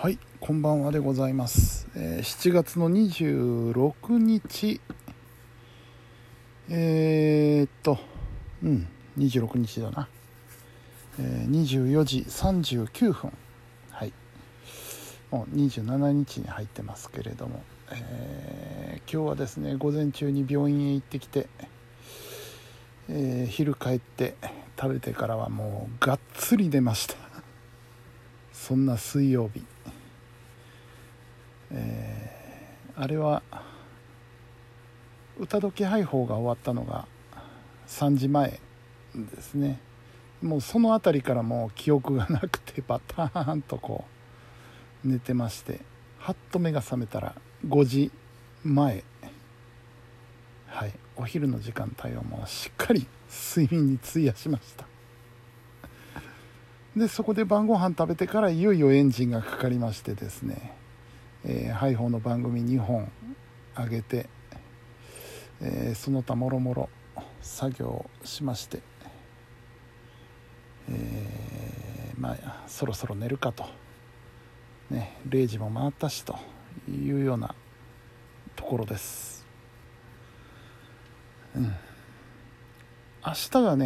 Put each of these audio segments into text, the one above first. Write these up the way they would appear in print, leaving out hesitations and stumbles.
はい、こんばんはでございます。7月の26日、26日だな。24時39分。はい。もう27日に入ってますけれども、今日はですね、午前中に病院へ行ってきて、昼帰って食べてからはもうがっつり出ました。そんな水曜日。あれは歌どき配報が終わったのが3時前ですね。もうそのあたりからもう記憶がなくてバターンとこう寝てまして、はっと目が覚めたら5時前。はい、お昼の時間帯をもうしっかり睡眠に費やしました。でそこで晩ご飯食べてからいよいよエンジンがかかりましてですね、ハイホーの番組2本上げて、その他もろもろ作業をしまして、そろそろ寝るかと、ね、0時も回ったしというようなところです。明日が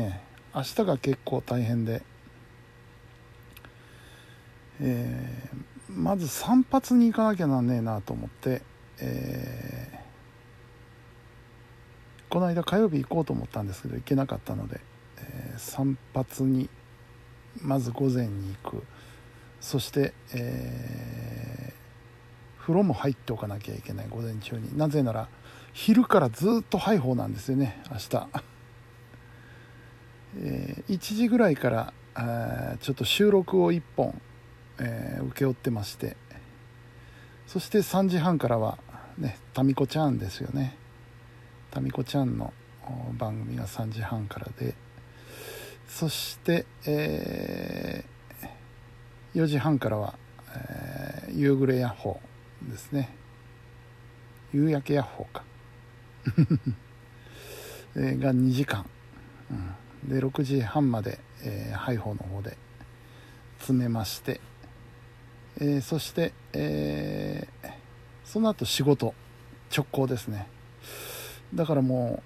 結構大変で、まず散髪に行かなきゃなんねえなと思って、この間火曜日行こうと思ったんですけど行けなかったので、散髪にまず午前に行く。そして、風呂も入っておかなきゃいけない午前中に。なぜなら昼からずっとハイホーなんですよね明日。1時ぐらいからちょっと収録を1本請け負ってまして、そして3時半からはね、タミコちゃんですよね。タミコちゃんの番組が3時半からで、そして、4時半からは、夕暮れヤッホーですね。夕焼けヤッホーかが2時間、で6時半まで、ハイホーの方で詰めまして、そして、その後仕事直行ですね。だからも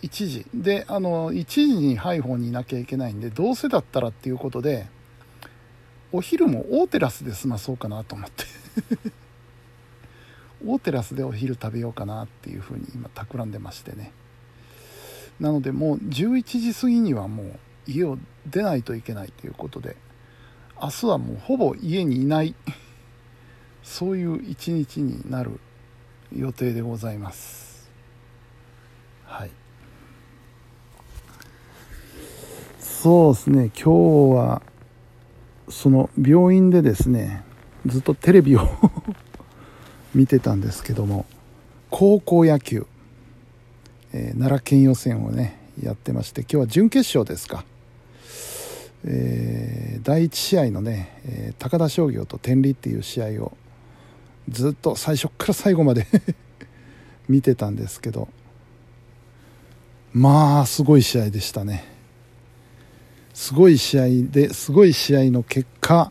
う1時で1時にハイホーにいなきゃいけないんで、どうせだったらっていうことでお昼も大テラスで済まそうかなと思って大テラスでお昼食べようかなっていうふうに今企んでましてね。なのでもう11時過ぎにはもう家を出ないといけないということで、明日はもうほぼ家にいないそういう一日になる予定でございます。はい、そうですね。今日はその病院でですね、ずっとテレビを見てたんですけども、高校野球、奈良県予選をねやってまして、今日は準決勝ですか。第1試合のね、高田商業と天理っていう試合をずっと最初から最後まで見てたんですけど、まあすごい試合でしたね。すごい試合で、すごい試合の結果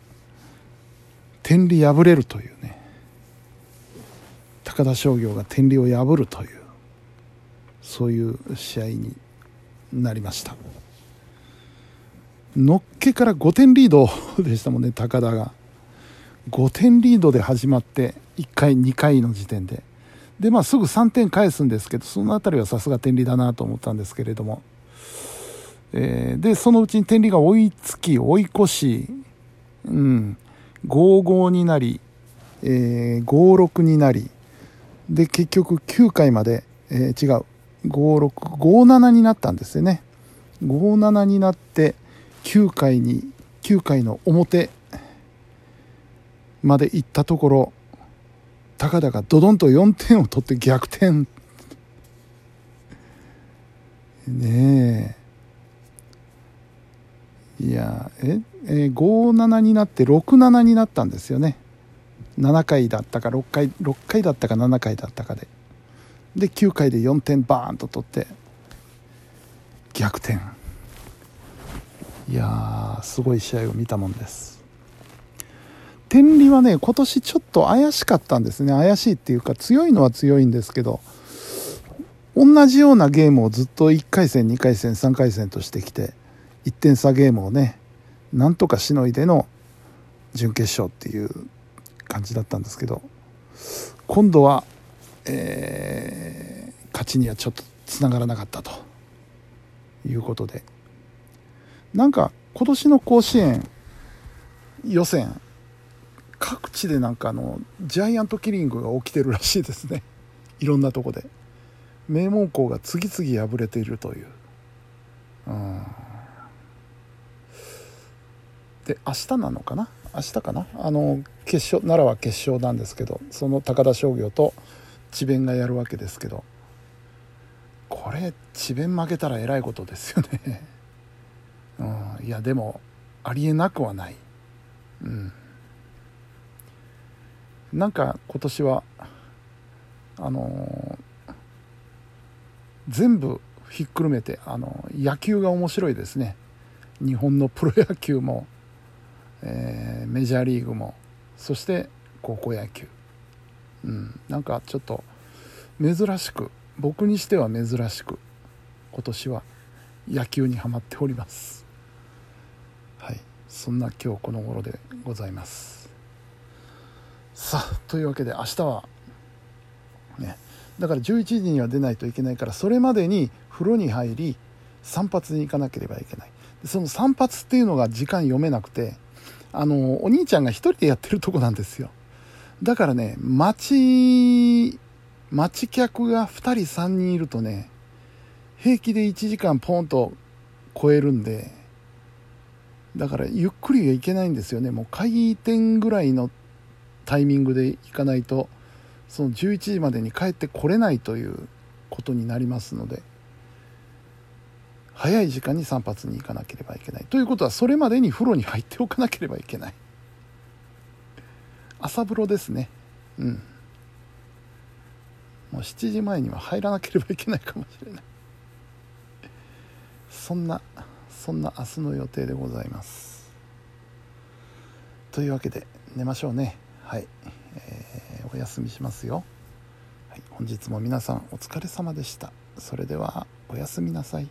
天理敗れるというね、高田商業が天理を破るという、そういう試合になりました。のっけから5点リードでしたもんね。高田が5点リードで始まって1回2回の時点で、すぐ3点返すんですけど、そのあたりはさすが天理だなと思ったんですけれども、でそのうちに天理が追いつき追い越し、5-5になり、5-6になりで、結局9回まで、5-7になったんですよね。5-7になって9回の表まで行ったところ、高田がドドンと4点を取って逆転ねえ。いや、5-7 になって 6-7 になったんですよね。7回だったか6回だったか7回だったかで、9回で4点バーンと取って逆転。いやー、すごい試合を見たもんです。天理はね、今年ちょっと怪しかったんですね。怪しいっていうか、強いのは強いんですけど、同じようなゲームをずっと1回戦、2回戦、3回戦としてきて、1点差ゲームをね、なんとかしのいでの準決勝っていう感じだったんですけど、今度は、勝ちにはちょっとつながらなかったということで、なんか今年の甲子園予選、各地でなんかジャイアントキリングが起きてるらしいですね。いろんなとこで名門校が次々敗れているという、で明日なのかな、明日かな、決勝、奈良は決勝なんですけど、その高田商業と智弁がやるわけですけど、これ智弁負けたらえらいことですよね、いやでもありえなくはない、なんか今年は全部ひっくるめて、野球が面白いですね。日本のプロ野球も、メジャーリーグも、そして高校野球、なんかちょっと珍しく、僕にしては珍しく今年は野球にハマっております。はい、そんな今日この頃でございます。さあ、というわけで明日はね、だから11時には出ないといけないから、それまでに風呂に入り散髪に行かなければいけない。その散髪っていうのが時間読めなくて、お兄ちゃんが一人でやってるとこなんですよ。だからね、待ち客が2人3人いるとね、平気で1時間ポンと超えるんで、だからゆっくりはいけないんですよね。もう開店ぐらいのタイミングで行かないと、その11時までに帰ってこれないということになりますので、早い時間に散髪に行かなければいけない。ということは、それまでに風呂に入っておかなければいけない。朝風呂ですね。もう7時前には入らなければいけないかもしれない。そんな明日の予定でございます。というわけで、寝ましょうね。はい。お休みしますよ。はい、本日も皆さんお疲れ様でした。それではおやすみなさい。